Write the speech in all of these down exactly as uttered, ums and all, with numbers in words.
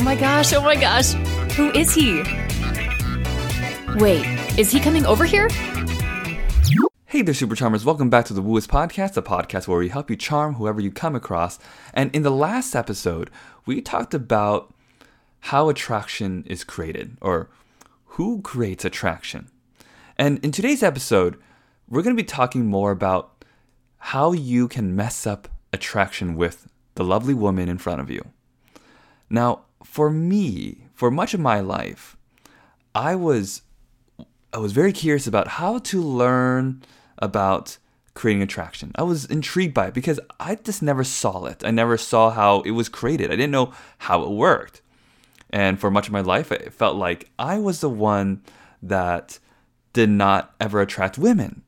Oh my gosh, oh my gosh. Who is he? Wait, is he coming over here? Hey there, Super Charmers. Welcome back to the Wooist Podcast, a podcast where we help you charm whoever you come across. And in the last episode, we talked about how attraction is created, or who creates attraction. And in today's episode, we're going to be talking more about how you can mess up attraction with the lovely woman in front of you. Now, for me, for much of my life, I was I was very curious about how to learn about creating attraction. I was intrigued by it because I just never saw it. I never saw how it was created. I didn't know how it worked. And for much of my life, it felt like I was the one that did not ever attract women.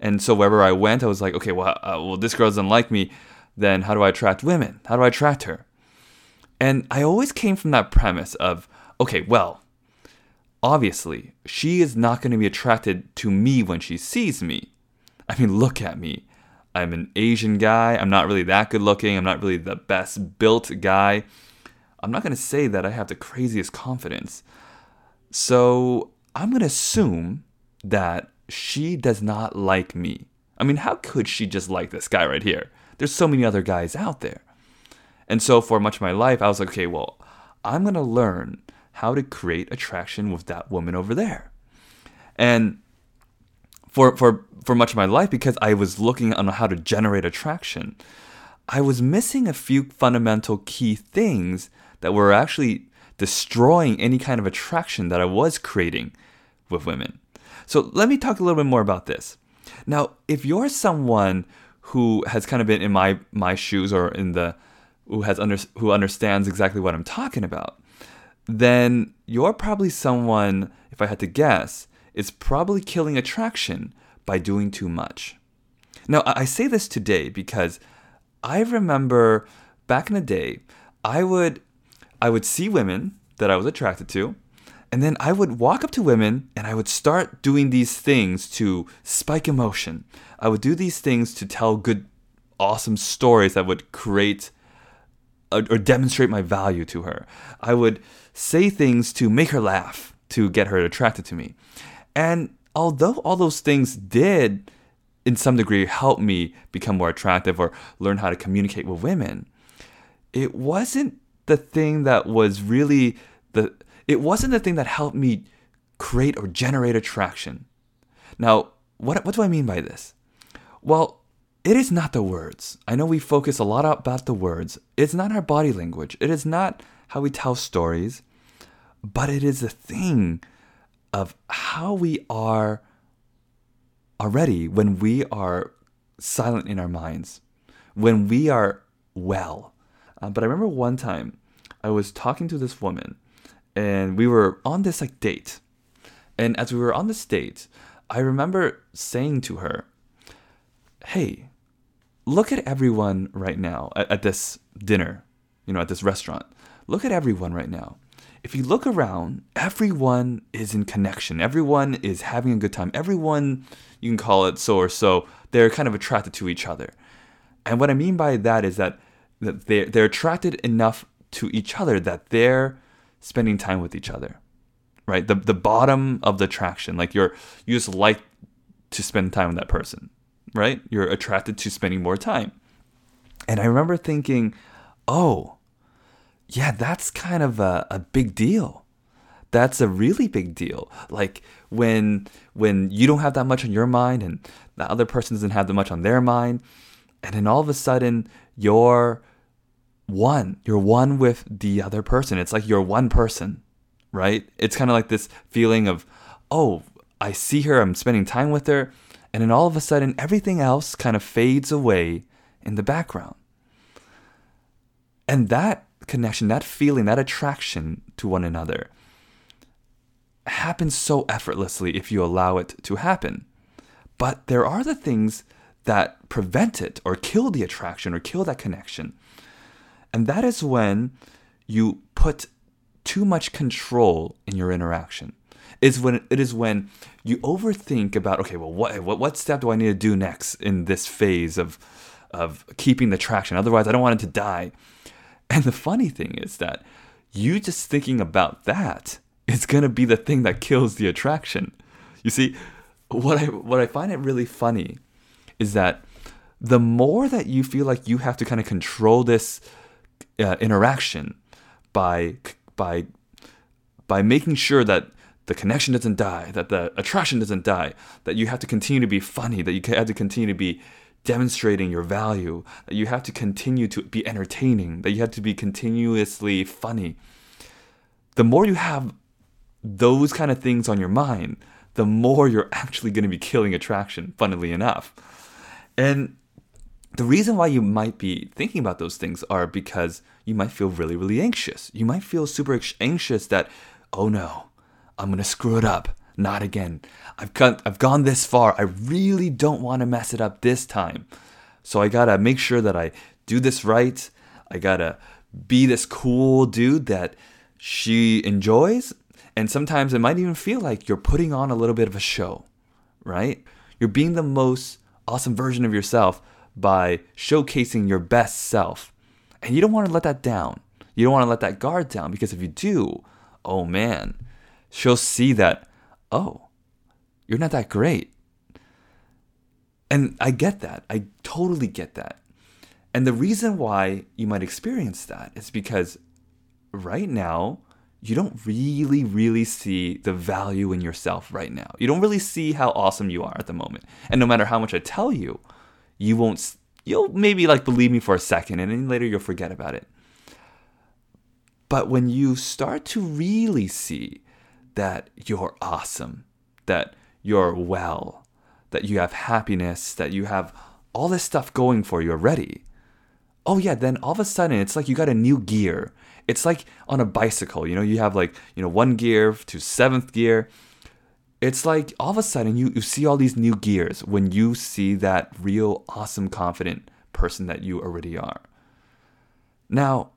And so wherever I went, I was like, okay, well, uh, well, this girl doesn't like me. Then how do I attract women? How do I attract her? And I always came from that premise of, okay, well, obviously, she is not going to be attracted to me when she sees me. I mean, look at me. I'm an Asian guy. I'm not really that good looking. I'm not really the best built guy. I'm not going to say that I have the craziest confidence. So I'm going to assume that she does not like me. I mean, how could she just like this guy right here? There's so many other guys out there. And so for much of my life, I was like, okay, well, I'm going to learn how to create attraction with that woman over there. And for for for much of my life, because I was looking on how to generate attraction, I was missing a few fundamental key things that were actually destroying any kind of attraction that I was creating with women. So let me talk a little bit more about this. Now, if you're someone who has kind of been in my my shoes or in the who has under, who understands exactly what I'm talking about, then you're probably someone, if I had to guess, is probably killing attraction by doing too much. Now, I say this today because I remember back in the day, I would I would see women that I was attracted to, and then I would walk up to women and I would start doing these things to spike emotion. I would do these things to tell good, awesome stories that would create or demonstrate my value to her. I would say things to make her laugh, to get her attracted to me. And although all those things did, in some degree, help me become more attractive or learn how to communicate with women, it wasn't the thing that was really the, it wasn't the thing that helped me create or generate attraction. Now, what, what do I mean by this? Well, it is not the words. I know we focus a lot about the words. It's not our body language. It is not how we tell stories. But it is a thing of how we are already when we are silent in our minds, when we are well. Uh, but I remember one time I was talking to this woman and we were on this like date. And as we were on this date, I remember saying to her, hey, look at everyone right now at, at this dinner, you know, at this restaurant. Look at everyone right now. If you look around, everyone is in connection. Everyone is having a good time. Everyone, you can call it so or so, they're kind of attracted to each other. And what I mean by that is that, that they're, they're attracted enough to each other that they're spending time with each other, right? The the bottom of the attraction, like you're you just like to spend time with that person. Right? You're attracted to spending more time. And I remember thinking, oh, yeah, that's kind of a, a big deal. That's a really big deal. Like when when you don't have that much on your mind and the other person doesn't have that much on their mind, and then all of a sudden you're one. You're one with the other person. It's like you're one person, right? It's kind of like this feeling of, oh, I see her, I'm spending time with her. And then all of a sudden, everything else kind of fades away in the background. And that connection, that feeling, that attraction to one another happens so effortlessly if you allow it to happen. But there are the things that prevent it or kill the attraction or kill that connection. And that is when you put too much control in your interaction. Is when it is when you overthink about, okay, well, what what what step do I need to do next in this phase of of keeping the traction? Otherwise, I don't want it to die. And the funny thing is that you just thinking about that is going to be the thing that kills the attraction. You see, what I what I find it really funny is that the more that you feel like you have to kind of control this uh, interaction by by by making sure that the connection doesn't die, that the attraction doesn't die, that you have to continue to be funny, that you have to continue to be demonstrating your value, that you have to continue to be entertaining, that you have to be continuously funny. The more you have those kind of things on your mind, the more you're actually going to be killing attraction, funnily enough. And the reason why you might be thinking about those things are because you might feel really, really anxious. You might feel super anxious that, oh no, I'm going to screw it up. Not again. I've gone, I've gone this far. I really don't want to mess it up this time. So I got to make sure that I do this right. I got to be this cool dude that she enjoys. And sometimes it might even feel like you're putting on a little bit of a show, right? You're being the most awesome version of yourself by showcasing your best self. And you don't want to let that down. You don't want to let that guard down, because if you do, oh man, she'll see that, oh, you're not that great. And I get that. I totally get that. And the reason why you might experience that is because right now, you don't really, really see the value in yourself right now. You don't really see how awesome you are at the moment. And no matter how much I tell you, you won't, you'll maybe like believe me for a second, and then later you'll forget about it. But when you start to really see that you're awesome, that you're well, that you have happiness, that you have all this stuff going for you already, oh yeah, then all of a sudden it's like you got a new gear. It's like on a bicycle, you know, you have like, you know, one gear to seventh gear. It's like all of a sudden you, you see all these new gears when you see that real awesome, confident person that you already are. Now,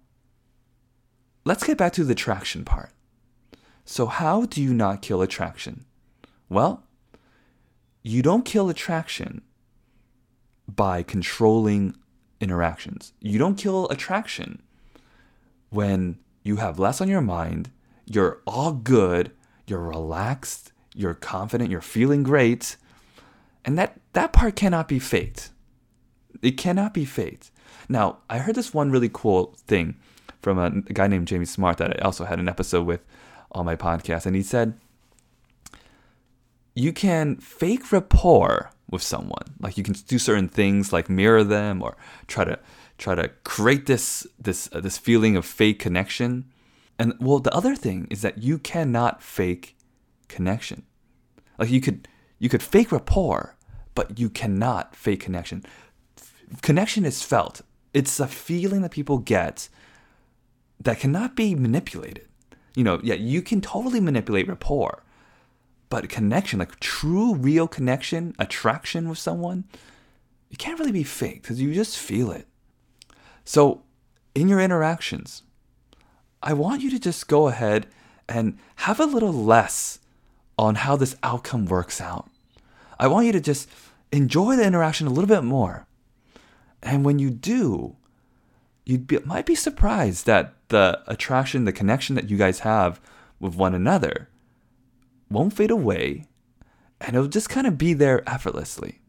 let's get back to the attraction part. So how do you not kill attraction? Well, you don't kill attraction by controlling interactions. You don't kill attraction when you have less on your mind, you're all good, you're relaxed, you're confident, you're feeling great. And that, that part cannot be faked. It cannot be faked. Now, I heard this one really cool thing from a, a guy named Jamie Smart that I also had an episode with on my podcast, and he said you can fake rapport with someone, like you can do certain things like mirror them or try to try to create this this uh, this feeling of fake connection. And well, the other thing is that you cannot fake connection. Like you could you could fake rapport, but you cannot fake connection. F- connection is felt. It's a feeling that people get that cannot be manipulated. You know, yeah, you can totally manipulate rapport, but connection, like true, real connection, attraction with someone, it can't really be faked because you just feel it. So in your interactions, I want you to just go ahead and have a little less on how this outcome works out. I want you to just enjoy the interaction a little bit more. And when you do, you might be surprised that the attraction, the connection that you guys have with one another won't fade away, and it'll just kind of be there effortlessly.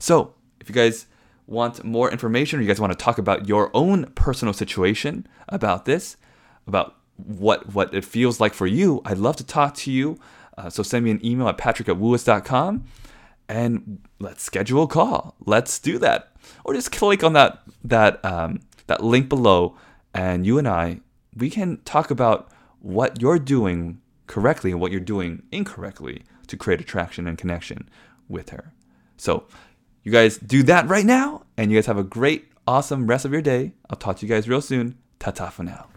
So if you guys want more information, or you guys want to talk about your own personal situation about this, about what what it feels like for you, I'd love to talk to you. Uh, so send me an email at patrick at wooist dot com, and let's schedule a call. Let's do that. Or just click on that that um, that link below, and you and I, we can talk about what you're doing correctly and what you're doing incorrectly to create attraction and connection with her. So you guys do that right now, and you guys have a great, awesome rest of your day. I'll talk to you guys real soon. Ta-ta for now.